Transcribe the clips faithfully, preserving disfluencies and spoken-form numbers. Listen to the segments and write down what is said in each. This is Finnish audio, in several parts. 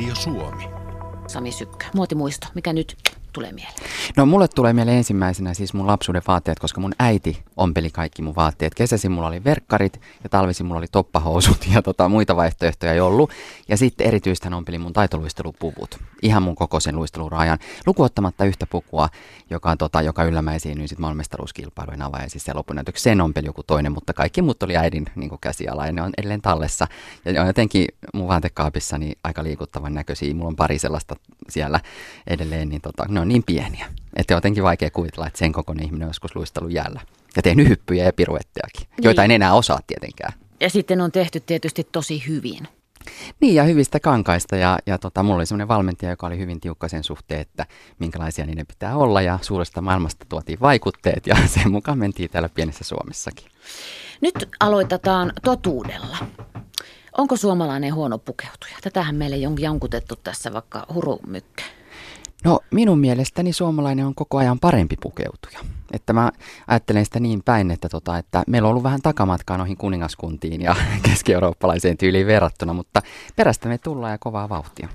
Radio Suomi. Sami Sykkö, muotimuisto, mikä nyt tulee mieleen? No mulle tulee mieleen ensimmäisenä siis mun lapsuuden vaatteet, koska mun äiti ompeli kaikki mun vaatteet. Kesäisin mulla oli verkkarit ja talvisin mulla oli toppahousut ja tota, muita vaihtoehtoja ei ollut. Ja sitten erityisesti hän ompeli mun taitoluistelupuvut, ihan mun kokoisen luisteluraajan, lukuottamatta yhtä pukua, joka, tota, joka yllämä esiinnyin sitten maailmanmestaruuskilpailujen avajaisissa ja lopunäytöksessä. Sen ompeli joku toinen, mutta kaikki muut oli äidin niin kuin käsiala ja ne on edelleen tallessa. Ja ne on jotenkin mun vaatekaapissani aika liikuttavan näköisiä. Mulla on pari sellaista siellä edelleen, niin tota, ne on niin pieniä. Että jotenkin vaikea kuvitella, että sen kokoinen ihminen on joskus luistellut jäällä. Ja tehnyt hyppyjä ja piruettejakin, joita niin. En enää osaa tietenkään. Ja sitten on tehty tietysti tosi hyvin. Niin ja hyvistä kankaista. Ja, ja tota, mulla oli semmoinen valmentaja, joka oli hyvin tiukka sen suhteen, että minkälaisia niiden pitää olla. Ja suuresta maailmasta tuotiin vaikutteet ja sen mukaan mentiin täällä pienessä Suomessakin. Nyt aloitetaan totuudella. Onko suomalainen huono pukeutuja? Tätähän meille on jankutettu tässä vaikka hurumykkä. No minun mielestäni suomalainen on koko ajan parempi pukeutuja. Että mä ajattelen sitä niin päin, että, tota, että meillä on ollut vähän takamatkaa noihin kuningaskuntiin ja keski-eurooppalaiseen tyyliin verrattuna, mutta perästä me tullaan ja kovaa vauhtia.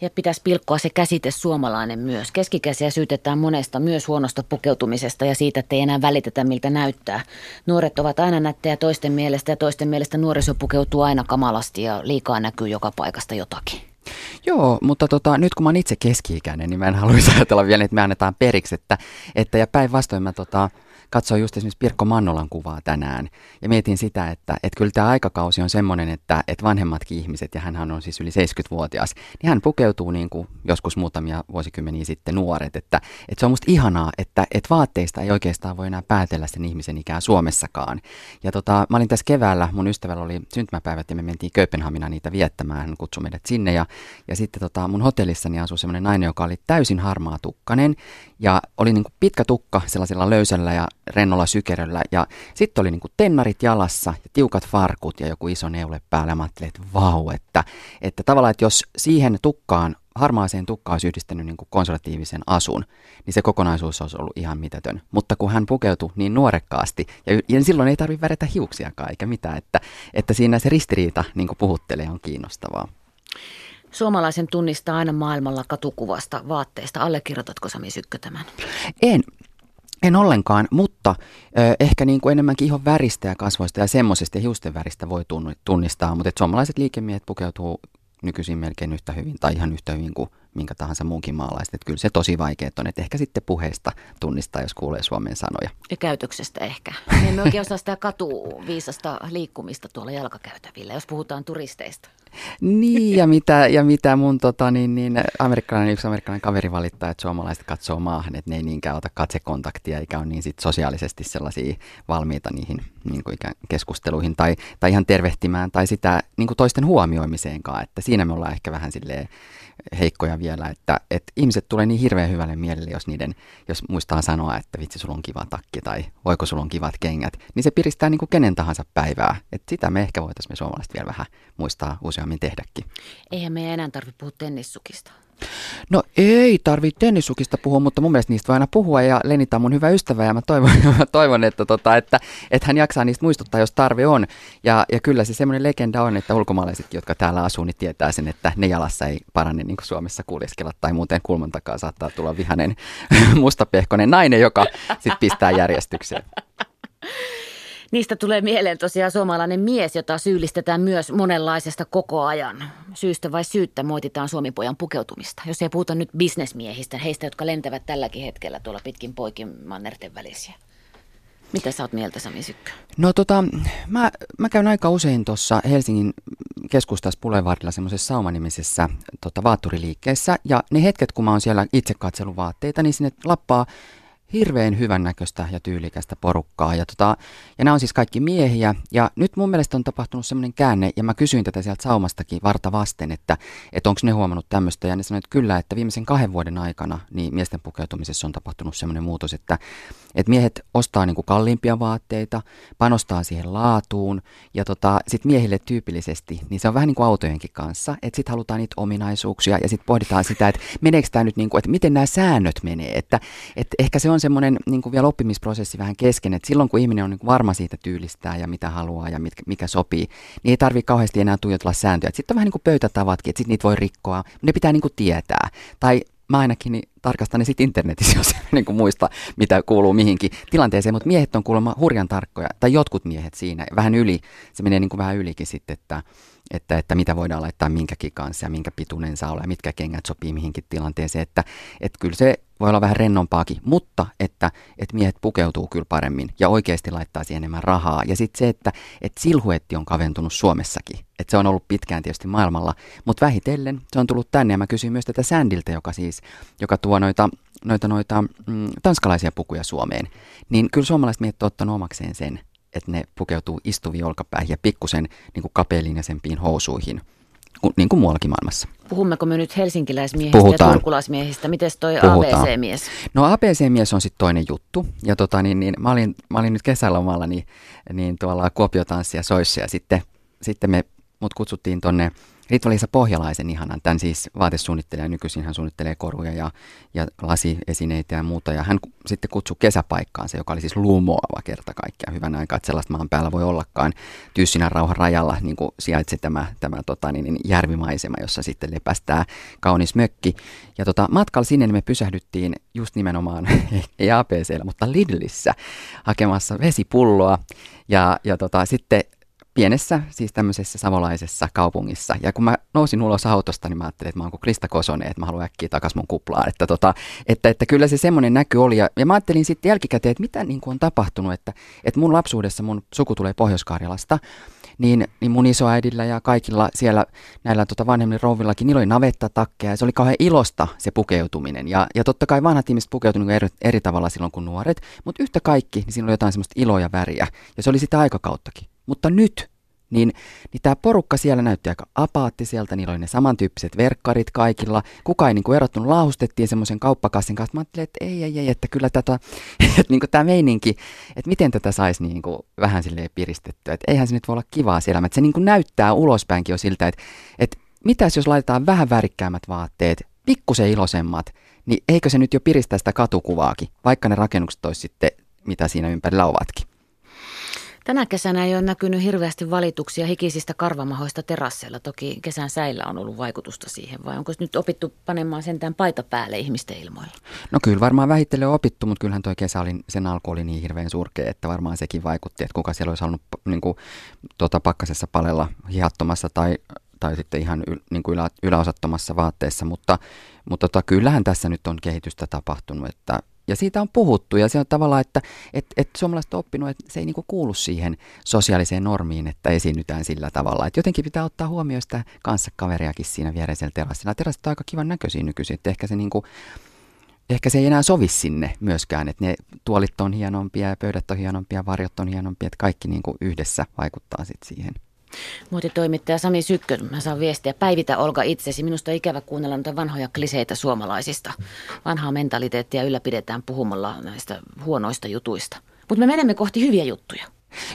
Ja pitäisi pilkkoa se käsite suomalainen myös. Keskikäisiä syytetään monesta myös huonosta pukeutumisesta ja siitä, että ei enää välitetä miltä näyttää. Nuoret ovat aina nättejä toisten mielestä ja toisten mielestä nuoriso pukeutuu aina kamalasti ja liikaa näkyy joka paikasta jotakin. Joo, mutta tota, nyt kun mä oon itse keski-ikäinen, niin mä en haluaisi ajatella vielä, että me annetaan periksi, että, että ja päinvastoin mä tota, katsoin just esimerkiksi Pirkko Mannolan kuvaa tänään ja mietin sitä, että, että kyllä tämä aikakausi on semmoinen, että, että vanhemmatkin ihmiset, ja hänhän on siis yli seitsemänkymmentävuotias, niin hän pukeutuu niin kuin joskus muutamia vuosikymmeniä sitten nuoret, että, että se on musta ihanaa, että, että vaatteista ei oikeastaan voi enää päätellä sen ihmisen ikää Suomessakaan. Ja tota, mä olin tässä keväällä, mun ystävällä oli syntymäpäivät ja me mentiin Kööpenhaminaan niitä viettämään, hän kutsui meidät sinne ja Ja sitten tota, mun hotellissani asui semmoinen nainen, joka oli täysin harmaa tukkanen ja oli niinku pitkä tukka sellaisella löysällä ja rennolla sykeröllä. Ja sitten oli niinku tennarit jalassa ja tiukat farkut ja joku iso neule päällä. Mä ajattelin, että vau, että, että tavallaan, että jos siihen tukkaan, harmaaseen tukkaan olisi yhdistänyt niinku konservatiivisen asun, niin se kokonaisuus olisi ollut ihan mitätön. Mutta kun hän pukeutui niin nuorekkaasti, ja, ja silloin ei tarvitse värätä hiuksiakaan eikä mitään, että, että siinä se ristiriita niinku puhuttelee on kiinnostavaa. Suomalaisen tunnistaa aina maailmalla katukuvasta vaatteista. Allekirjoitatko Sami Sykkö tämän? En. En ollenkaan, mutta ö, ehkä niin kuin enemmänkin ihon väristä ja kasvoista ja semmoisesta ja hiusten väristä voi tunnistaa, mutta suomalaiset liikemiehet pukeutuu nykyisin melkein yhtä hyvin tai ihan yhtä hyvin kuin minkä tahansa muunkin maalaiset. Että kyllä se tosi vaikea on, että ehkä sitten puheista tunnistaa, jos kuulee suomen sanoja. Ja käytöksestä ehkä. Me emme oikein osaa sitä katuviisasta liikkumista tuolla jalkakäytävillä, jos puhutaan turisteista. Niin, ja mitä, ja mitä mun tota, niin, niin, amerikkalainen, yksi amerikkalainen kaveri valittaa, että suomalaiset katsoo maahan, että ne ei niinkään ota katsekontaktia, eikä ole niin sit sosiaalisesti sellaisia valmiita niihin niin kuin ikään keskusteluihin tai, tai ihan tervehtimään tai sitä niin kuin toisten huomioimiseenkaan, että siinä me ollaan ehkä vähän silleen heikkoja vielä, että, että ihmiset tulee niin hirveän hyvälle mielelle, jos, niiden, jos muistaa sanoa, että vitsi, sulla on kiva takki tai voiko sulla on kivat kengät, niin se piristää niin kuin kenen tahansa päivää. Että sitä me ehkä voitaisiin me suomalaiset vielä vähän muistaa useammin tehdäkin. Eihän meidän enää tarvitse puhua tennissukista. No ei tarvitse tennissukista puhua, mutta mun mielestä niistä voi aina puhua ja Lenita on mun hyvä ystävä ja mä toivon, mä toivon että, tota, että, että hän jaksaa niistä muistuttaa, jos tarve on. Ja, ja kyllä se semmoinen legenda on, että ulkomaalaisetkin, jotka täällä asuu, niin tietää sen, että ne jalassa ei parane niin kuin Suomessa kuljeskella tai muuten kulman takaa saattaa tulla vihainen mustapehkoinen nainen, joka sitten pistää järjestykseen. Niistä tulee mieleen tosiaan suomalainen mies, jota syyllistetään myös monenlaisesta koko ajan. Syystä vai syyttä moititaan suomipojan pukeutumista. Jos ei puhuta nyt bisnesmiehistä, heistä, jotka lentävät tälläkin hetkellä tuolla pitkin poikin mannerten välisiä. Mitä sä oot mieltä, Sami Sykkö? No tota, mä, mä käyn aika usein tuossa Helsingin keskustassa Boulevardilla semmoisessa saumanimisessä tota, vaatturiliikkeessä. Ja ne hetket, kun mä oon siellä itse katsellut vaatteita, niin sinne lappaa hirveän hyvännäköistä ja tyylikästä porukkaa. Ja, tota, ja nämä on siis kaikki miehiä. Ja nyt mun mielestä on tapahtunut semmoinen käänne, ja mä kysyin tätä sieltä saumastakin varta vasten, että, että onko ne huomannut tämmöistä. Ja ne sanoivat, että kyllä, että viimeisen kahden vuoden aikana niin miesten pukeutumisessa on tapahtunut semmoinen muutos, että, että miehet ostaa niin kuin kalliimpia vaatteita, panostaa siihen laatuun. Ja tota, sitten miehille tyypillisesti, niin se on vähän niin kuin autojenkin kanssa, että sitten halutaan niitä ominaisuuksia ja sitten pohditaan sitä, että meneekö tämä nyt, niin kuin, että miten nämä säännöt menee. Että, että ehkä se on semmoinen niin kuin vielä oppimisprosessi vähän kesken, että silloin kun ihminen on niin kuin varma siitä tyylistää ja mitä haluaa ja mitkä, mikä sopii, niin ei tarvitse kauheasti enää tuijotella sääntöjä. Sitten on vähän niin kuin pöytätavatkin, että sitten niitä voi rikkoa, mutta ne pitää niin kuin tietää. Tai mä ainakin niin tarkastan ne sitten internetissä, jos en niin kuin muista, mitä kuuluu mihinkin tilanteeseen, mutta miehet on kuulemma hurjan tarkkoja, tai jotkut miehet siinä, vähän yli, se menee niin kuin vähän ylikin sitten, että, että, että mitä voidaan laittaa minkäkin kanssa ja minkä pituinen saa olla ja mitkä kengät sopii mihinkin tilanteeseen, että, että kyllä se voi olla vähän rennompaakin, mutta että, että miehet pukeutuu kyllä paremmin ja oikeasti laittaa siihen enemmän rahaa. Ja sitten se, että, että silhuetti on kaventunut Suomessakin. Että se on ollut pitkään tietysti maailmalla, mutta vähitellen se on tullut tänne. Ja mä kysyin myös tätä Sandiltä, joka siis, joka tuo noita, noita, noita mm, tanskalaisia pukuja Suomeen. Niin kyllä suomalaiset miehet on ottanut omakseen sen, että ne pukeutuu istuviin olkapäihin ja pikkusen niin kuin kapealinjaisempiin housuihin. Niin kuin muuallakin maailmassa. Puhummeko me nyt helsinkiläismiehistä Puhutaan. ja turkulaismiehistä? Mites toi Puhutaan. A B C-mies? No A B C-mies on sitten toinen juttu. Ja tota, niin, niin, mä, olin, mä olin nyt kesälomalla niin, niin tuolla Kuopiotanssia soissa ja sitten, sitten me mut kutsuttiin tonne Ritvalisa Pohjalaisen ihanan. Tämän siis vaatesuunnittelija, nykyisin hän suunnittelee koruja ja, ja lasiesineitä ja muuta. Ja hän sitten kutsui kesäpaikkaansa, joka oli siis lumoava kerta kaikkiaan. Hyvän aikaa, että sellaista maan päällä voi ollakaan. Tyyssinen rauhan rajalla niin kuin sijaitsi tämä, tämä tota, niin, järvimaisema, jossa sitten lepästää kaunis mökki. Ja tota, matkalla sinne niin me pysähdyttiin just nimenomaan, ei A B C:llä, mutta Lidlissä hakemassa vesipulloa. Ja, ja tota, sitten pienessä, siis tämmöisessä savolaisessa kaupungissa. Ja kun mä nousin ulos autosta, niin mä ajattelin, että mä oon kuin Krista Kosonen, että mä haluan äkkiä takaisin mun kuplaan. Että, tota, että, että kyllä se semmoinen näky oli. Ja, ja mä ajattelin sitten jälkikäteen, että mitä niin kuin on tapahtunut, että, että mun lapsuudessa mun suku tulee Pohjois-Karjalasta, niin, niin mun isoäidillä ja kaikilla siellä näillä tota vanhemmilla rouvillakin, niillä oli navettatakkeja ja se oli kauhean ilosta se pukeutuminen. Ja, ja totta kai vanhat ihmiset pukeutuivat eri, eri tavalla silloin kuin nuoret, mutta yhtä kaikki, niin siinä oli jotain semmoista iloa ja väriä. Ja se oli sitä aikakauttakin. Mutta nyt, niin, niin tämä porukka siellä näytti aika apaattiselta, niillä oli ne samantyyppiset verkkarit kaikilla, kukaan ei niin kuin erottunut, laahustettiin semmoisen kauppakassin kanssa, mä ajattelin, että ei, ei, ei, että kyllä tätä, että niin kuin tämä meininki, että miten tätä saisi niin kuin vähän silleen piristettyä, että eihän se nyt voi olla kivaa siellä, että se niin kuin näyttää ulospäinkin jo siltä, että, että mitäs jos laitetaan vähän värikkäämmät vaatteet, pikkusen iloisemmat, niin eikö se nyt jo piristää sitä katukuvaakin, vaikka ne rakennukset olisi sitten, mitä siinä ympärillä ovatkin. Tänä kesänä ei ole näkynyt hirveästi valituksia hikisistä karvamahoista terasseilla. Toki kesän säillä on ollut vaikutusta siihen, vai onko nyt opittu panemaan sentään paita päälle ihmisten ilmoilla? No kyllä varmaan vähitellen on opittu, mutta kyllähän tuo kesä oli, sen alku oli niin hirveän surkea, että varmaan sekin vaikutti, että kuka siellä olisi halunnut niin kuin, tuota, pakkasessa palella hihattomassa tai, tai sitten ihan yl, niin kuin ylä, yläosattomassa vaatteessa. Mutta, mutta tota, kyllähän tässä nyt on kehitystä tapahtunut, että ja siitä on puhuttu ja se on tavallaan, että, että, että suomalaiset on oppinut, että se ei niin kuin kuulu siihen sosiaaliseen normiin, että esiinnytään sillä tavalla. Että jotenkin pitää ottaa huomioon sitä kanssakaveriakin siinä viereisellä terassilla. Terassit on aika kivan näköisiä nykyisin, että ehkä se, niin kuin, ehkä se ei enää sovi sinne myöskään. Että ne tuolit on hienompia ja pöydät on hienompia, varjot on hienompia, että kaikki niin kuin yhdessä vaikuttaa sitten siihen. Muotitoimittaja Sami Sykkö, mä saan viestiä. Päivitä Olga itsesi. Minusta on ikävä kuunnella noita vanhoja kliseitä suomalaisista. Vanhaa mentaliteettia ylläpidetään puhumalla näistä huonoista jutuista. Mutta me menemme kohti hyviä juttuja.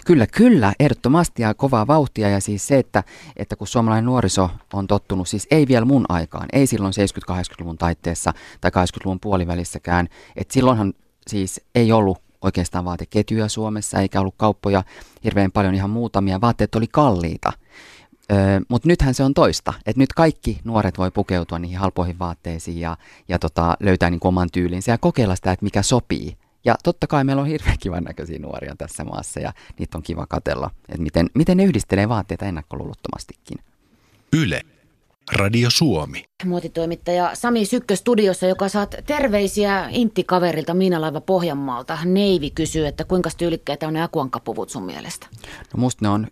Kyllä, kyllä. Ehdottomasti ja kovaa vauhtia. Ja siis se, että, että kun suomalainen nuoriso on tottunut, siis ei vielä mun aikaan, ei silloin seitsemänkymmentä-kahdeksankymmentäluvun taitteessa tai kahdeksankymmentäluvun puolivälissäkään. Että silloinhan siis ei ollut oikeastaan vaateketjuja Suomessa, eikä ollut kauppoja hirveän paljon ihan muutamia. Vaatteet oli kalliita, öö, mutta nythän se on toista. Et nyt kaikki nuoret voi pukeutua niihin halpoihin vaatteisiin ja, ja tota, löytää niin kuin oman tyylinsä ja kokeilla sitä, että mikä sopii. Ja totta kai meillä on hirveän kivan näköisiä nuoria tässä maassa ja niitä on kiva katsella, että miten, miten ne yhdistelee vaatteita ennakkoluulottomastikin. Yle. Radio Suomi. Muotitoimittaja Sami Sykkö studiossa, joka saat terveisiä inttikaverilta Miinalaiva Pohjanmaalta. Neivi kysyy, että kuinka tyylikkäitä on ne akuankkapuvut sun mielestä? No musta ne on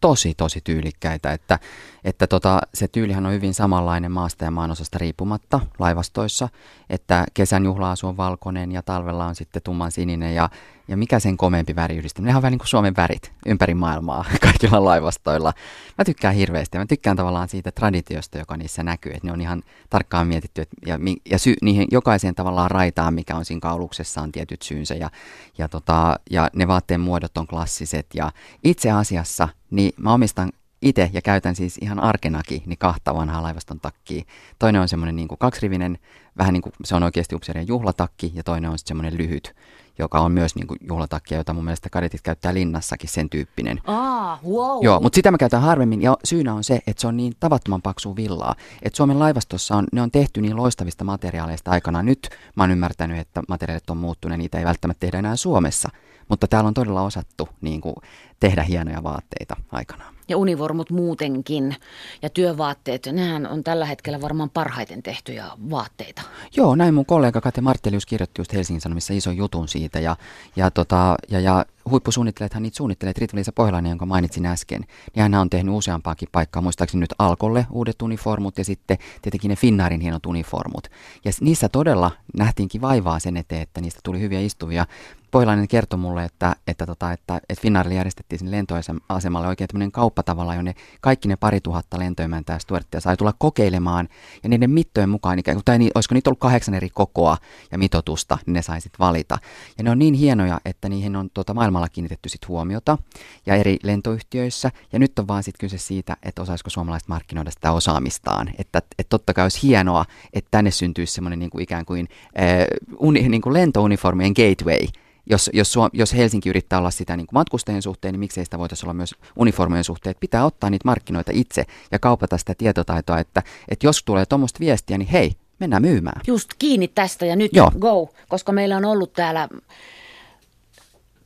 tosi, tosi tyylikkäitä, että, että tota, se tyylihän on hyvin samanlainen maasta ja maanosasta riippumatta laivastoissa, että kesän juhla-asu on valkoinen ja talvella on sitten tumman sininen ja, ja mikä sen komeampi väriyhdistelmä. Nehän on vähän niin kuin Suomen värit ympäri maailmaa kaikilla laivastoilla. Mä tykkään hirveästi ja mä tykkään tavallaan siitä traditiosta, joka niissä näkyy, että ne on ihan tarkkaan mietitty että, ja, ja sy, niihin jokaiseen tavallaan raitaan, mikä on siinä kauluksessa, on tietyt syynsä ja, ja, tota, ja ne vaatteen muodot on klassiset ja itse asiassa niin mä omistan itse ja käytän siis ihan arkenakin niin kahta vanhaa laivaston takkia. Toinen on semmoinen niin kuin kaksirivinen, vähän niin kuin se on oikeasti upseerien juhlatakki, ja toinen on semmoinen lyhyt, joka on myös niin kuin juhlatakki, jota mun mielestä kadetit käyttää linnassakin, sen tyyppinen. Ah, wow. Joo, mutta sitä mä käytän harvemmin, ja syynä on se, että se on niin tavattoman paksua villaa. Että Suomen laivastossa on, ne on tehty niin loistavista materiaaleista aikana. Nyt mä oon ymmärtänyt, että materiaalit on muuttuneet, niitä ei välttämättä tehdä enää Suomessa. Mutta täällä on todella osattu niin kuin tehdä hienoja vaatteita aikanaan. Ja univormut muutenkin ja työvaatteet, nehän on tällä hetkellä varmaan parhaiten tehtyjä vaatteita. Joo, näin mun kollega Katja Marttelius kirjoitti just Helsingin Sanomissa ison jutun siitä. Ja, ja, tota, ja, ja huippusuunnittelijathan niitä suunnittelee. Ritvalisa Pohjalainen, jonka mainitsin äsken, niin hän on tehnyt useampaakin paikkaa. Muistaakseni nyt Alkolle uudet uniformut ja sitten tietenkin ne Finnairin hienot uniformut. Ja niissä todella nähtiinkin vaivaa sen eteen, että niistä tuli hyviä istuvia. Pohjalainen kertoi mulle, että, että, tota, että, että Finnairille järjestettiin sinne lentoasemalle oikein tämmöinen kauppa tavalla, jonne kaikki ne pari tuhatta lentoimäntä ja sai tulla kokeilemaan. Ja niiden mittojen mukaan, ikään kuin, tai ni, olisiko niitä ollut kahdeksan eri kokoa ja mitoitusta, niin ne sai sitten valita. Ja ne on niin hienoja, että niihin on tuota, maailmalla kiinnitetty sit huomiota ja eri lentoyhtiöissä. Ja nyt on vaan sitten kyse siitä, että osaisiko suomalaiset markkinoida sitä osaamistaan. Että et totta kai olisi hienoa, että tänne syntyisi semmoinen niin kuin ikään kuin, eh, uni, niin kuin lentouniformien gateway. Jos, jos, jos Helsinki yrittää olla sitä niin kuin matkustajien suhteen, niin miksei sitä voitaisiin olla myös uniformien suhteen. Että pitää ottaa niitä markkinoita itse ja kaupata sitä tietotaitoa, että, että jos tulee tuommoista viestiä, niin hei, mennään myymään. Just kiinni tästä ja nyt Joo. go, koska meillä on ollut täällä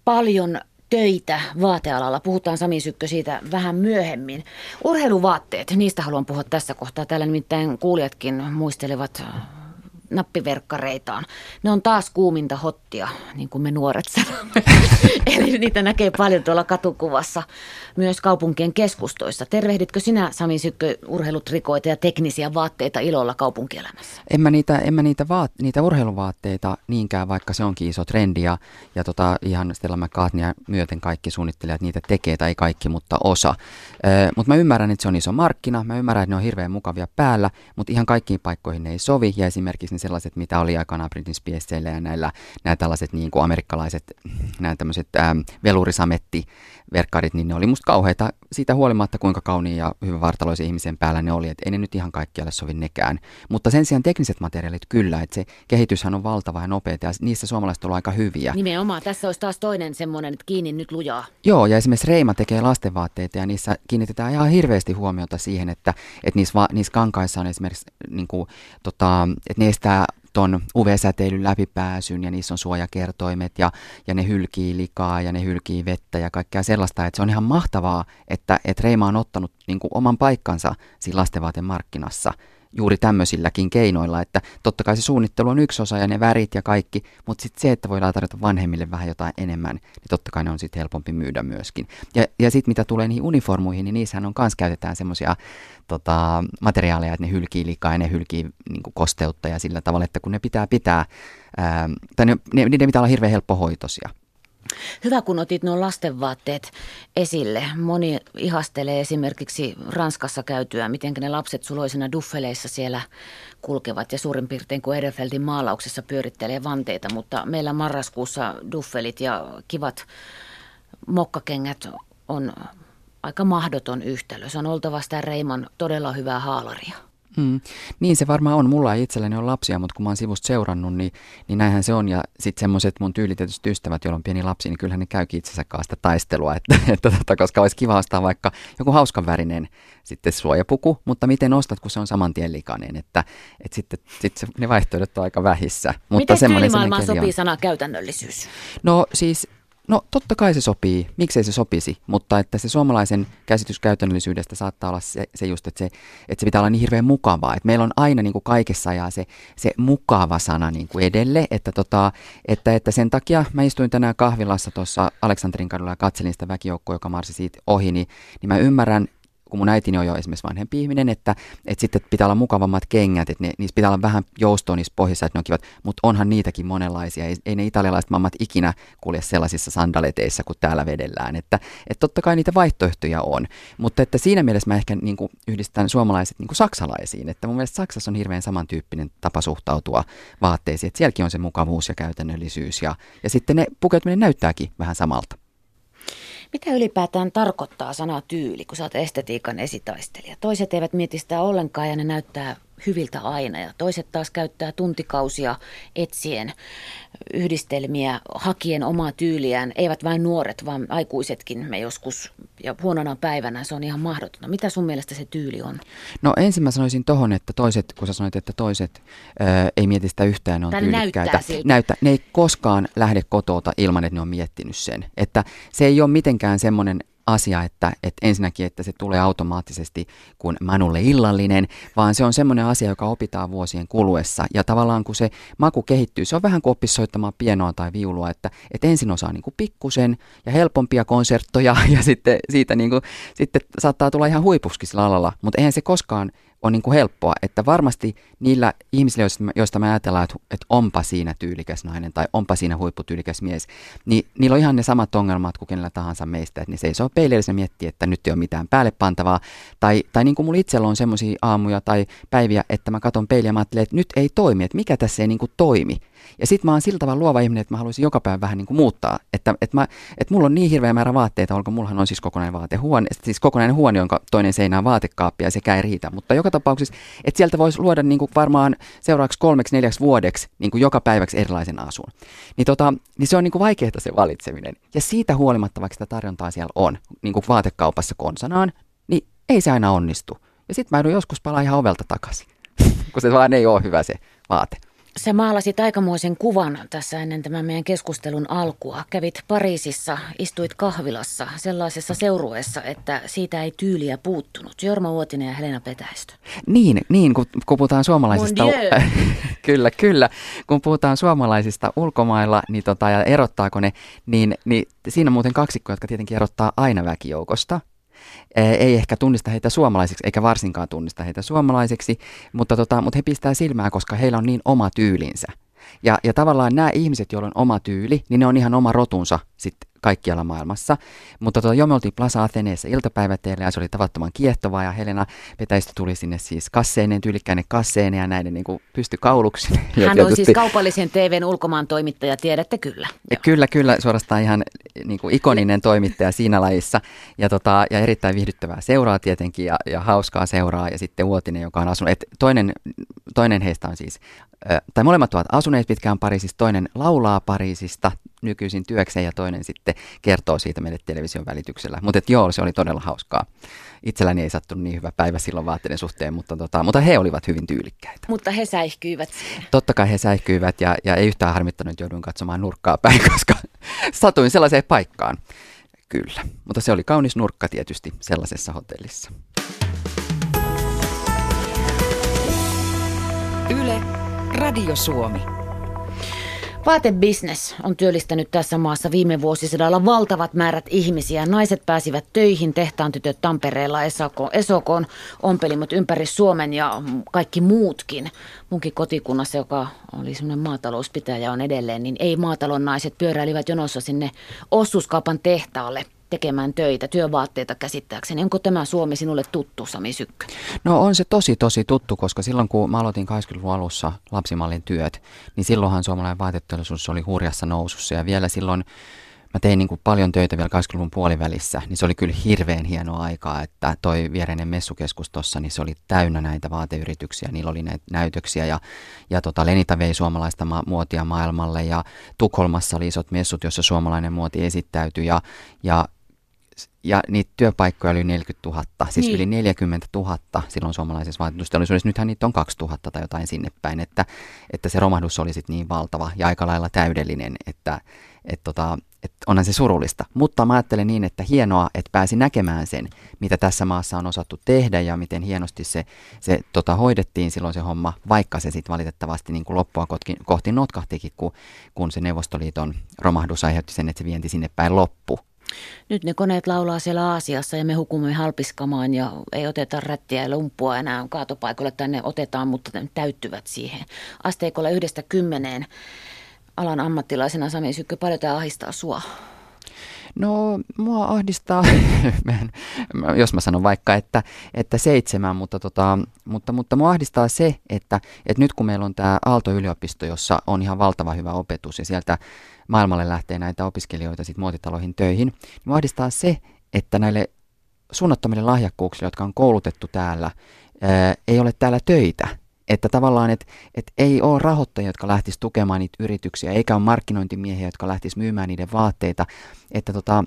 paljon töitä vaatealalla. Puhutaan Sami Sykkö siitä vähän myöhemmin. Urheiluvaatteet, niistä haluan puhua tässä kohtaa. Täällä nimittäin kuulijatkin muistelevat nappiverkkareitaan. Ne on taas kuuminta hottia, niin kuin me nuoret sanomme. Eli niitä näkee paljon tuolla katukuvassa, myös kaupunkien keskustoissa. Tervehditkö sinä, Sami Sykkö, urheilutrikoita ja teknisiä vaatteita ilolla kaupunkielämässä? En mä niitä, en mä niitä, vaat- niitä urheiluvaatteita niinkään, vaikka se onkin iso trendi. Ja, ja tota, ihan Stella McCartneyn myöten kaikki suunnittelijat niitä tekee, tai ei kaikki, mutta osa. Ö, mutta mä ymmärrän, että se on iso markkina. Mä ymmärrän, että ne on hirveän mukavia päällä, mutta ihan kaikkiin paikkoihin ne ei sovi. Ja esimerkiksi sellaiset, mitä oli aikanaan Britney Spearsilla ja näillä, nämä tällaiset niin kuin amerikkalaiset, nämä tämmöiset ähm, velurisamettiverkkarit, niin ne oli musta kauheita siitä huolimatta, kuinka kauniin ja hyvän vartaloisen ihmisen päällä ne oli, että ei ne nyt ihan kaikkialle sovi nekään. Mutta sen sijaan tekniset materiaalit kyllä, että se kehityshän on valtava ja nopeita ja niissä suomalaiset on aika hyviä. Nimenomaan, tässä olisi taas toinen semmoinen, että kiinni nyt lujaa. Joo, ja esimerkiksi Reima tekee lastenvaatteita ja niissä kiinnitetään ihan hirveästi huomiota siihen, että, että niissä, va- niissä kankaissa on esimerkiksi, niin kuin, tota, että ne estää tuon U V-säteilyn läpipääsyn ja niissä on suojakertoimet ja, ja ne hylkii likaa ja ne hylkii vettä ja kaikkea sellaista. Että se on ihan mahtavaa, että et Reima on ottanut niin kuin oman paikkansa siinä lastenvaatemarkkinassa juuri tämmöisilläkin keinoilla. Että totta kai se suunnittelu on yksi osa ja ne värit ja kaikki, mutta sitten se, että voidaan tarjota vanhemmille vähän jotain enemmän, niin totta kai ne on sitten helpompi myydä myöskin. Ja, ja sitten mitä tulee niihin uniformuihin, niin niissähän on kanssa käytetään semmoisia Tota, materiaaleja, että ne hylkii likaa ja ne hylkii niin kuin kosteutta ja sillä tavalla, että kun ne pitää pitää, ää, tai ne, niiden pitää olla hirveän helppohoitoisia. Hyvä, kun otit nuo lastenvaatteet esille. Moni ihastelee esimerkiksi Ranskassa käytyä, miten ne lapset suloisena duffeleissa siellä kulkevat ja suurin piirtein kuin Edelfeltin maalauksessa pyörittelee vanteita, mutta meillä marraskuussa duffelit ja kivat mokkakengät on aika mahdoton yhtälö. Se on oltava sitä Reiman todella hyvää haalaria. Mm. Niin se varmaan on. Mulla ei itselläni ole lapsia, mutta kun mä oon sivusta seurannut, niin, niin näinhän se on. Ja sitten semmoiset mun tyylitetyt ystävät, joilla on pieni lapsi, niin kyllähän ne käykin itsensä kanssa sitä taistelua. Että, että, koska olisi kiva ostaa vaikka joku hauskan värinen sitten suojapuku, mutta miten ostat, kun se on saman tien likainen. Että, että sitten, sitten ne vaihtoehdot on aika vähissä. Mutta miten tyylimaailmaan sopii sana käytännöllisyys? No siis... No totta kai se sopii, miksei se sopisi, mutta että se suomalaisen käsitys käytännöllisyydestä saattaa olla se, se just, että se, että se pitää olla niin hirveän mukavaa. Että meillä on aina niin kuin kaikessa ajaa se, se mukava sana niin kuin edelle, että, tota, että, että sen takia mä istuin tänään kahvilassa tuossa Aleksanterin kadulla ja katselin sitä väkijoukkoa, joka marsi siitä ohi, niin, niin mä ymmärrän, kun mun äitini on jo esimerkiksi vanhempi ihminen, että, että sitten pitää olla mukavammat kengät, että ne, niissä pitää olla vähän joustoa niissä pohjissa, että ne on kivat, mutta onhan niitäkin monenlaisia. Ei, ei ne italialaiset mammat ikinä kulje sellaisissa sandaleteissa, kuin täällä vedellään. Että, että totta kai niitä vaihtoehtoja on, mutta että siinä mielessä mä ehkä niin kuin yhdistän suomalaiset niin kuin saksalaisiin, että mun mielestä Saksassa on hirveän samantyyppinen tapa suhtautua vaatteisiin, että sielläkin on se mukavuus ja käytännöllisyys ja, ja sitten ne pukeutuminen näyttääkin vähän samalta. Mitä ylipäätään tarkoittaa sana tyyli, kun sä oot estetiikan esitaistelija? Toiset eivät mieti sitä ollenkaan ja ne näyttää hyviltä aina ja toiset taas käyttää tuntikausia etsien yhdistelmiä, hakien omaa tyyliään. Eivät vain nuoret, vaan aikuisetkin me joskus ja huonona päivänä se on ihan mahdotonta. Mitä sun mielestä se tyyli on? No ensin mä sanoisin tohon, että toiset, kun sä sanoit, että toiset ää, ei mieti sitä yhtään, ne on tyylikkäitä. Näyttää. Ne ei koskaan lähde kotota ilman, että ne on miettinyt sen. Että se ei ole mitenkään semmoinen asia, että, että ensinnäkin, että se tulee automaattisesti kuin Manulle illallinen, vaan se on semmoinen asia, joka opitaan vuosien kuluessa. Ja tavallaan kun se maku kehittyy, se on vähän kuin oppisi soittamaan pienoa tai viulua, että, että ensin osaa niin kuin pikkusen ja helpompia konserttoja ja sitten siitä niin kuin, sitten saattaa tulla ihan huipuskin sillä alalla, mutta eihän se koskaan on niin kuin helppoa, että varmasti niillä ihmisillä, joista me ajatellaan, että, että onpa siinä tyylikäs nainen tai onpa siinä huipputyylikäs mies, niin niillä on ihan ne samat ongelmat kuin kenellä tahansa meistä, että ne seisoo peileillä ja miettii, että nyt ei ole mitään päälle pantavaa. Tai, tai niin kuin mulla itsellä on semmoisia aamuja tai päiviä, että mä katson peiliä ja mä ajattelen, että nyt ei toimi, että mikä tässä ei niin kuin toimi. Ja sit mä oon sillä tavalla luova ihminen, että mä haluaisin joka päivä vähän niin kuin muuttaa, että, että, mä, että mulla on niin hirveä määrä vaatteita, olko mullahan on siis kokonainen vaatehuone, siis kokonainen huone, jonka toinen seinä on vaatekaappi ja sekään ei riitä, mutta joka tapauksessa, että sieltä voisi luoda niin kuin varmaan seuraavaksi kolmeksi, neljäksi vuodeksi niin kuin joka päiväksi erilaisen asun. Niin, tota, niin se on niin kuin vaikeaa se valitseminen ja siitä huolimatta, vaikka sitä tarjontaa siellä on, niin kuin vaatekaupassa konsanaan, niin ei se aina onnistu. Ja sit mä joudun joskus palaa ihan ovelta takaisin, kun se vaan ei ole hyvä se vaate. Sä maalasit aikamoisen kuvan tässä ennen tämän meidän keskustelun alkua. Kävit Pariisissa, istuit kahvilassa sellaisessa seurueessa, että siitä ei tyyliä puuttunut. Jorma Uotinen ja Helena Petäistö. Niin, niin kun, kun puhutaan suomalaisista... Kyllä, kyllä. Kun puhutaan suomalaisista ulkomailla niin tota, ja erottaako ne, niin, niin siinä on muuten kaksikko, jotka tietenkin erottaa aina väkijoukosta. Ei ehkä tunnista heitä suomalaisiksi, eikä varsinkaan tunnista heitä suomalaisiksi, mutta, tota, mutta he pistää silmää, koska heillä on niin oma tyylinsä. Ja, ja tavallaan nämä ihmiset, joilla on oma tyyli, niin ne on ihan oma rotunsa sitten kaikkialla maailmassa. Mutta tota, jo me oltiin Plaza Athénéessä iltapäiväteillä ja se oli tavattoman kiehtovaa ja Helena Petäistö tuli sinne siis kasseineen, tyylikkäinen kasseineen ja näiden niin kuin pystykauluksineen. Hän on tietysti siis kaupallisen T V:n ulkomaan toimittaja, tiedätte kyllä. Ja kyllä, kyllä, suorastaan ihan niin kuin ikoninen toimittaja siinä lajissa ja, tota, ja erittäin viihdyttävää seuraa tietenkin ja, ja hauskaa seuraa ja sitten Uotinen, joka on asunut. Et toinen, toinen heistä on siis, äh, tai molemmat ovat asuneet pitkään Pariisista, toinen laulaa Pariisista nykyisin työkseen ja toinen sitten kertoo siitä meille television välityksellä. Mutta joo, se oli todella hauskaa. Itselläni ei sattunut niin hyvä päivä silloin vaatteiden suhteen, mutta, tota, mutta he olivat hyvin tyylikkäitä. Mutta he säihkyivät. Totta kai he säihkyivät ja, ja ei yhtään harmittanut, että jouduin katsomaan nurkkaa päin, koska satuin sellaiseen paikkaan. Kyllä, mutta se oli kaunis nurkka tietysti sellaisessa hotellissa. Yle, Radio Suomi. Vaatebisnes on työllistänyt tässä maassa viime vuosisadalla valtavat määrät ihmisiä. Naiset pääsivät töihin, tehtaan tytöt Tampereella, Esokoon, ompelimot ympäri Suomen ja kaikki muutkin. Munkin kotikunnassa, joka oli semmoinen maatalouspitäjä on edelleen, niin ei maatalon naiset pyöräilivät jonossa sinne osuuskaupan tehtaalle tekemään töitä, työvaatteita käsittääkseni. Onko tämä Suomi sinulle tuttu, Sami Sykkö? No on se tosi, tosi tuttu, koska silloin kun mä aloitin kahdeksankymmentäluvun alussa lapsimallin työt, niin silloinhan suomalainen vaateteollisuus oli hurjassa nousussa ja vielä silloin mä tein niin kuin paljon töitä vielä kahdeksankymmentäluvun puolivälissä, niin se oli kyllä hirveän hienoa aikaa, että toi viereinen messukeskus tuossa, niin se oli täynnä näitä vaateyrityksiä, niillä oli näitä näytöksiä ja, ja tota Lenita vei suomalaista ma- muotia maailmalle ja Tukholmassa oli isot messut, jossa suomalainen muoti esittäytyi ja, ja Ja niitä työpaikkoja oli neljäkymmentätuhatta, siis niin. Yli neljäkymmentätuhatta silloin suomalaisessa vaatetusteollisuudessa. Nythän niitä on kaksituhatta tai jotain sinne päin, että, että se romahdus oli sitten niin valtava ja aika lailla täydellinen, että et tota, et onhan se surullista. Mutta mä ajattelen niin, että hienoa, että pääsi näkemään sen, mitä tässä maassa on osattu tehdä ja miten hienosti se, se tota, hoidettiin silloin se homma, vaikka se sitten valitettavasti niin kuin loppua kohti notkahtikin, kun, kun se Neuvostoliiton romahdus aiheutti sen, että se vienti sinne päin loppui. Nyt ne koneet laulaa siellä Aasiassa ja me hukumme halpiskamaan ja ei oteta rättiä ja lumppua enää kaatopaikoille, tai ne otetaan, mutta ne täyttyvät siihen. Asteikolla yhdestä kymmeneen alan ammattilaisena, Sami Sykkö, paljon tämä ahdistaa sua? No, mua ahdistaa, jos mä sanon vaikka, että, että seitsemän, mutta, tota, mutta, mutta mua ahdistaa se, että, että nyt kun meillä on tämä Aalto-yliopisto, jossa on ihan valtava hyvä opetus ja sieltä maailmalle lähtee näitä opiskelijoita sit muotitaloihin töihin, niin mua ahdistaa se, että näille suunnattomille lahjakkuuksille, jotka on koulutettu täällä, ää, ei ole täällä töitä. Että tavallaan, että et ei ole rahoittajia, jotka lähtisivät tukemaan niitä yrityksiä, eikä ole markkinointimiehiä, jotka lähtisivät myymään niiden vaatteita. Että tota,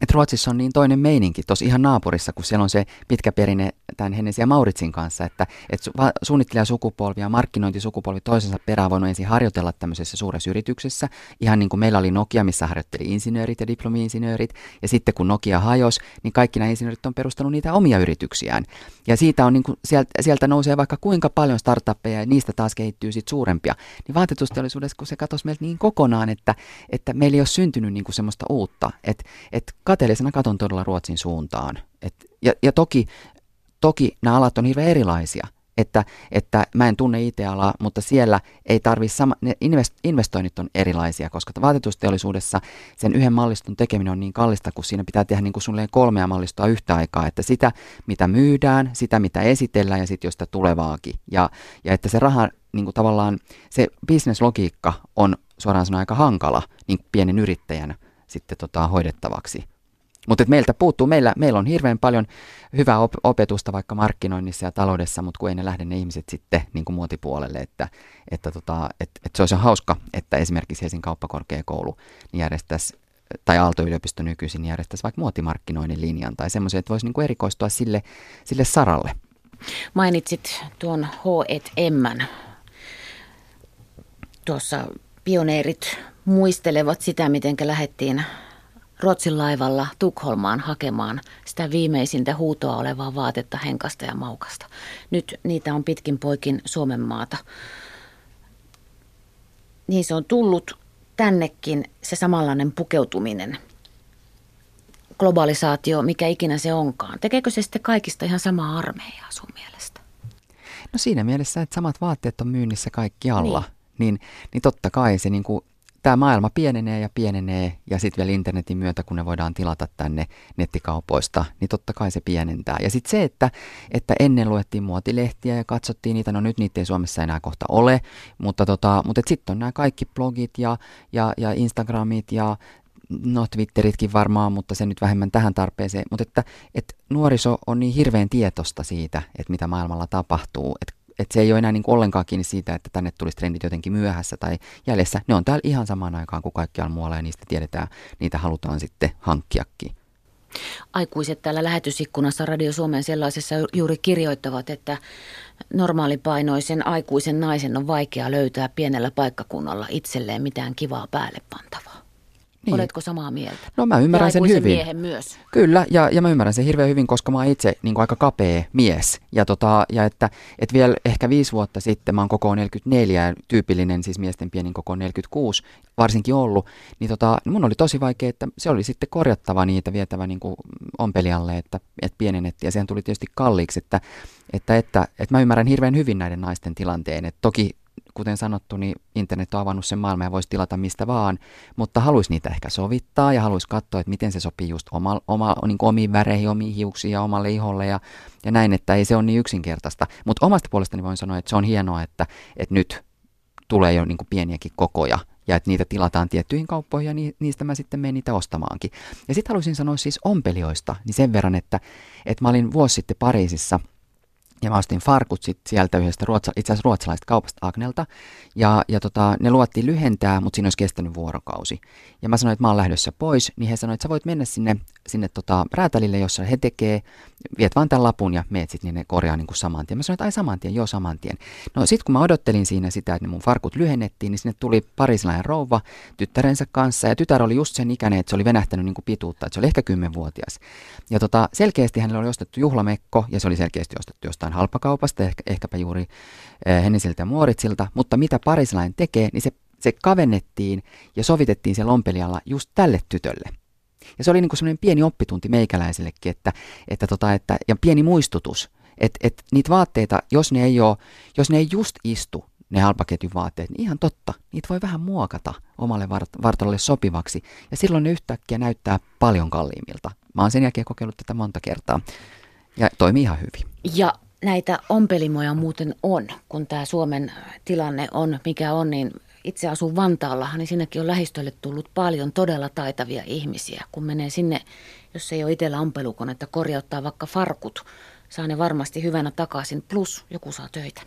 et Ruotsissa on niin toinen meininki, tuossa ihan naapurissa, kun siellä on se pitkä perinne tämän Hennesi ja Mauritsin kanssa, että et su- suunnittelijasukupolvi ja markkinointisukupolvi toisensa perään voinut ensin harjoitella tämmöisessä suuressa yrityksessä. Ihan niin kuin meillä oli Nokia, missä harjoitteli insinöörit ja diplomi-insinöörit, ja sitten kun Nokia hajosi, niin kaikki nämä insinöörit on perustanut niitä omia yrityksiään. Ja siitä on niin kuin, sieltä, sieltä nousee vaikka kuinka paljon startuppeja, ja niistä taas kehittyy sitten suurempia. Niin vaatetusteollisuudessa, kun se katosi meiltä niin kokonaan, että, että meillä ei ole syntynyt niin kuin semmoista uutta, että et kateellisena katon todella Ruotsin suuntaan. Et, ja, ja toki, toki nämä alat on hirveän erilaisia, että, että mä en tunne I T-alaa, mutta siellä ei tarvitse sama, ne investoinnit on erilaisia, koska vaatetusteollisuudessa sen yhden malliston tekeminen on niin kallista, kun siinä pitää tehdä niin kuin suunnilleen kolmea mallistoa yhtä aikaa, että sitä mitä myydään, sitä mitä esitellään ja sitten jo sitä tulevaakin. Ja, ja että se raha, niin kuin tavallaan se bisneslogiikka on suoraan sanoen aika hankala niin pienen yrittäjän sitten tota, hoidettavaksi. Mutta meiltä puuttuu, meillä, meillä on hirveän paljon hyvää op- opetusta vaikka markkinoinnissa ja taloudessa, mutta kun ei ne lähde ne ihmiset sitten niin kuin muotipuolelle, että, että, tota, että, että se olisi hauska, että esimerkiksi Helsingin kauppakorkeakoulu niin järjestäisi, tai Aalto-yliopisto nykyisin niin järjestäisi vaikka muotimarkkinoinnin linjan tai semmoisen, että voisi niin kuin erikoistua sille, sille saralle. Mainitsit tuon H and M. Tuossa pioneerit muistelevat sitä, miten lähdettiin Ruotsin laivalla Tukholmaan hakemaan sitä viimeisintä huutoa olevaa vaatetta henkasta ja maukasta. Nyt niitä on pitkin poikin Suomen maata. Niin se on tullut tännekin se samanlainen pukeutuminen. Globalisaatio, mikä ikinä se onkaan. Tekeekö se sitten kaikista ihan samaa armeijaa sun mielestä? No siinä mielessä, että samat vaatteet on myynnissä kaikkialla. Niin. Niin, niin totta kai se niinku tämä maailma pienenee ja pienenee ja sitten vielä internetin myötä, kun ne voidaan tilata tänne nettikaupoista, niin totta kai se pienentää. Ja sitten se, että, että ennen luettiin muotilehtiä ja katsottiin niitä, no nyt niitä ei Suomessa enää kohta ole, mutta, tota, mutta sitten on nämä kaikki blogit ja, ja, ja Instagramit ja no Twitteritkin varmaan, mutta se nyt vähemmän tähän tarpeeseen. Mutta että, että nuoriso on niin hirveän tietoista siitä, että mitä maailmalla tapahtuu, että Että se ei ole enää niin kuin ollenkaan kiinni siitä, että tänne tulisi trendit jotenkin myöhässä tai jäljessä. Ne on täällä ihan samaan aikaan kuin kaikkialla muualla ja niistä tiedetään, niitä halutaan sitten hankkiakin. Aikuiset täällä lähetysikkunassa Radio Suomen sellaisessa juuri kirjoittavat, että normaalipainoisen aikuisen naisen on vaikea löytää pienellä paikkakunnalla itselleen mitään kivaa päälle pantavaa. Niin. Oletko samaa mieltä? No mä ymmärrän sen hyvin. Miehen myös. Kyllä, ja, ja mä ymmärrän sen hirveän hyvin, koska mä oon itse niin kuin aika kapea mies. Ja, tota, ja että et vielä ehkä viisi vuotta sitten, mä oon koko neljäkymmentäneljä, tyypillinen siis miesten pienin koko neljäkymmentäkuusi, varsinkin ollut. Niin tota, mun oli tosi vaikea, että se oli sitten korjattava niitä, vietävä niin kuin ompelijalle, että, että pienennettiin. Ja sehän tuli tietysti kalliiksi, että, että, että, että mä ymmärrän hirveän hyvin näiden naisten tilanteen. Että toki kuten sanottu, niin internet on avannut sen maailman ja voisi tilata mistä vaan, mutta haluaisi niitä ehkä sovittaa ja haluaisi katsoa, että miten se sopii just oma, oma, niin kuin omiin väreihin, omiin hiuksiin ja omalle iholle ja, ja näin, että ei se ole niin yksinkertaista. Mutta omasta puolestani voin sanoa, että se on hienoa, että, että nyt tulee jo niin kuin pieniäkin kokoja ja että niitä tilataan tiettyihin kauppoihin ja ni, niistä mä sitten menen niitä ostamaankin. Ja sitten haluaisin sanoa siis ompelijoista niin sen verran, että, että mä olin vuosi sitten Pariisissa. Ja mä ostin farkut sit sieltä yhdestä ruotsa, itse asiassa ruotsalaisesta kaupasta Agnelta. Ja, ja tota, ne luvattiin lyhentää, mutta siinä olisi kestänyt vuorokausi. Ja mä sanoin, että mä oon lähdössä pois. Niin he sanoivat, että sä voit mennä sinne, sinne tota räätälille, jossa he tekee. Viet vaan tämän lapun ja meet sit, niin ne korjaa niin kuin saman tien. Mä sanoin, että ai saman tien, joo saman tien. No sit kun mä odottelin siinä sitä, että ne mun farkut lyhennettiin, niin sinne tuli parisilainen rouva tyttärensä kanssa. Ja tytär oli just sen ikäinen, että se oli venähtänyt niin kuin pituutta. Että se oli ehkä kymmenvuotias. Ja tota, selkeästi hänellä oli ostettu juhlamekko ja se oli selkeästi ostettu jostain halpakaupasta, ehkä, ehkäpä juuri Hennisiltä ja Mauritsilta, mutta mitä parisilainen tekee, niin se, se kavennettiin ja sovitettiin siellä ompelijalla just tälle tytölle. Ja se oli niin kuin semmoinen pieni oppitunti meikäläisellekin, että, että tota, että, ja pieni muistutus, että, että niitä vaatteita, jos ne ei ole, jos ne ei just istu ne halpaketjuvaatteet, niin ihan totta, niitä voi vähän muokata omalle vart- vartalolle sopivaksi, ja silloin ne yhtäkkiä näyttää paljon kalliimmilta. Mä oon sen jälkeen kokeillut tätä monta kertaa, ja toimii ihan hyvin. Ja näitä ompelimoja muuten on, kun tämä Suomen tilanne on, mikä on, niin itse asun Vantaallahan, niin sinnekin on lähistölle tullut paljon todella taitavia ihmisiä. Kun menee sinne, jos ei ole itsellä ompelukonetta, korjauttaa vaikka farkut, saa ne varmasti hyvänä takaisin, plus joku saa töitä.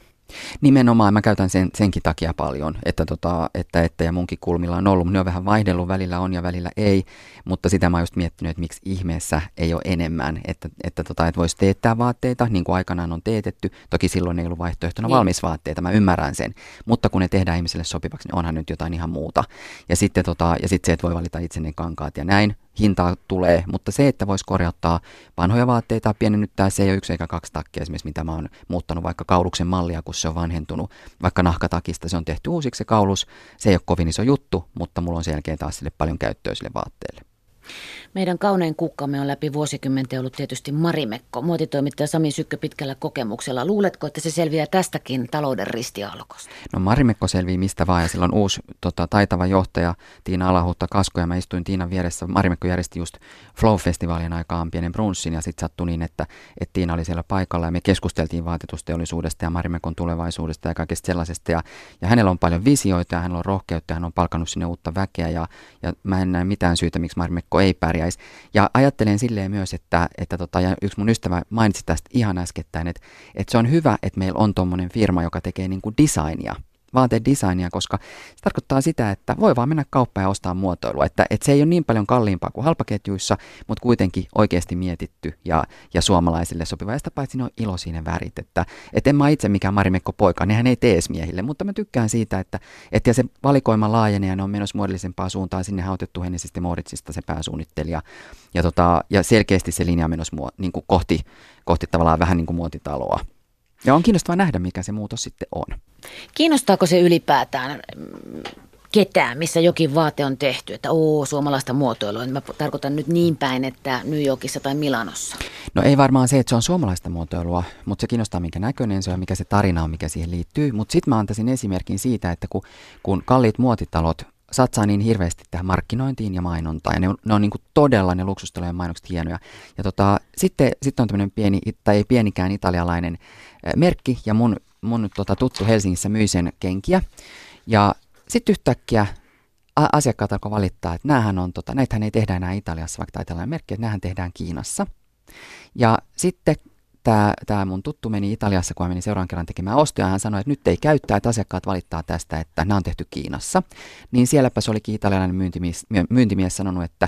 Nimenomaan mä käytän sen, senkin takia paljon, että, tota, että, että ja munkin kulmilla on ollut, ne on vähän vaihdellut, välillä on ja välillä ei, mutta sitä mä oon just miettinyt, että miksi ihmeessä ei ole enemmän, että, että, tota, että voisi teettää vaatteita, niin kuin aikanaan on teetetty, toki silloin ei ollut vaihtoehtona valmisvaatteita, mä ymmärrän sen, mutta kun ne tehdään ihmiselle sopivaksi, niin onhan nyt jotain ihan muuta, ja sitten, tota, ja sitten se, että voi valita itse ne kankaat ja näin. Hintaa tulee, mutta se, että voisi korjauttaa vanhoja vaatteita, pienennyttää, se ei ole yksi eikä kaksi takkia esimerkiksi, mitä mä oon muuttanut vaikka kauluksen mallia, kun se on vanhentunut. Vaikka nahkatakista se on tehty uusiksi se kaulus, se ei ole kovin iso juttu, mutta mulla on sen jälkeen taas sille paljon käyttöä sille vaatteelle. Meidän kaunein kukkamme on läpi vuosikymmenten ollut tietysti Marimekko. Muotitoimittaja Sami Sykkö pitkällä kokemuksella. Luuletko, että se selviää tästäkin talouden ristialkosta? No Marimekko selvii mistä vaan, ja sillä on uusi tota, taitava johtaja Tiina Alahuhta-Kasko, ja mä istuin Tiinan vieressä. Marimekko järjesti just Flow-festivaalin aikaan pienen brunssin, ja sitten sattui niin, että, että Tiina oli siellä paikalla, ja me keskusteltiin vaatetusteollisuudesta ja Marimekon tulevaisuudesta ja kaikesta sellaisesta. Ja, ja hänellä on paljon visioita, ja hänellä on rohkeutta, ja hän on palkannut sinne uutta väkeä, ja, ja mä en näe mitään syytä, miksi Marimekko ei pärjäisi. Ja ajattelen silleen myös, että, että tota, ja yksi mun ystävä mainitsi tästä ihan äskettäin, että, että se on hyvä, että meillä on tommoinen firma, joka tekee niin kuin designia, vaatedesignia, koska se tarkoittaa sitä, että voi vaan mennä kauppaan ja ostaa muotoilua, että, että se ei ole niin paljon kalliimpaa kuin halpaketjuissa, mutta kuitenkin oikeasti mietitty ja, ja suomalaisille sopiva, ja sitä paitsi ne on iloisia värit, että, että en mä itse mikään Marimekko-poika, nehän ei tee edes miehille, mutta mä tykkään siitä, että, että ja se valikoima laajenee ja ne on menossa muodollisempaan suuntaan, sinne on otettu Hennesistä Mooritsista se pääsuunnittelija, ja, tota, ja selkeästi se linja on menossa muo, niin kuin kohti, kohti tavallaan vähän niin kuin muotitaloa. Ja on kiinnostavaa nähdä, mikä se muutos sitten on. Kiinnostaako se ylipäätään ketään, missä jokin vaate on tehty, että oo, suomalaista muotoilua, mä tarkoitan nyt niin päin, että New Yorkissa tai Milanossa? No ei varmaan se, että se on suomalaista muotoilua, mutta se kiinnostaa minkä näköinen se on, mikä se tarina on, mikä siihen liittyy. Mutta sitten mä antaisin esimerkin siitä, että kun, kun kalliit muotitalot satsaa niin hirveästi tähän markkinointiin ja mainontaan, ja ne on, ne on niin kuin todella ne luksustalojen mainokset hienoja. Ja tota, sitten, sitten on tämmöinen pieni, tai ei pienikään italialainen merkki, ja mun, mun tota, tuttu Helsingissä myi sen kenkiä, ja sitten yhtäkkiä asiakkaat alkoi valittaa, että näähän on, tota, näitähän ei tehdä enää Italiassa, vaikka italialainen merkki, että näähän tehdään Kiinassa. Ja sitten Tämä, tämä mun tuttu meni Italiassa, kun hän meni seuraavan kerran tekemään ostoja, hän sanoi, että nyt ei käyttää, että asiakkaat valittaa tästä, että nämä on tehty Kiinassa. Niin sielläpä se olikin italialainen myyntimies, myyntimies sanonut, että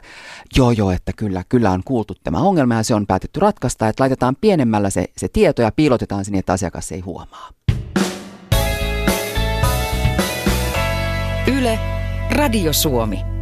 joo joo, että kyllä, kyllä on kuultu tämä ongelma ja se on päätetty ratkaista, että laitetaan pienemmällä se, se tieto ja piilotetaan sinne, että asiakas ei huomaa. Yle, Radio Suomi.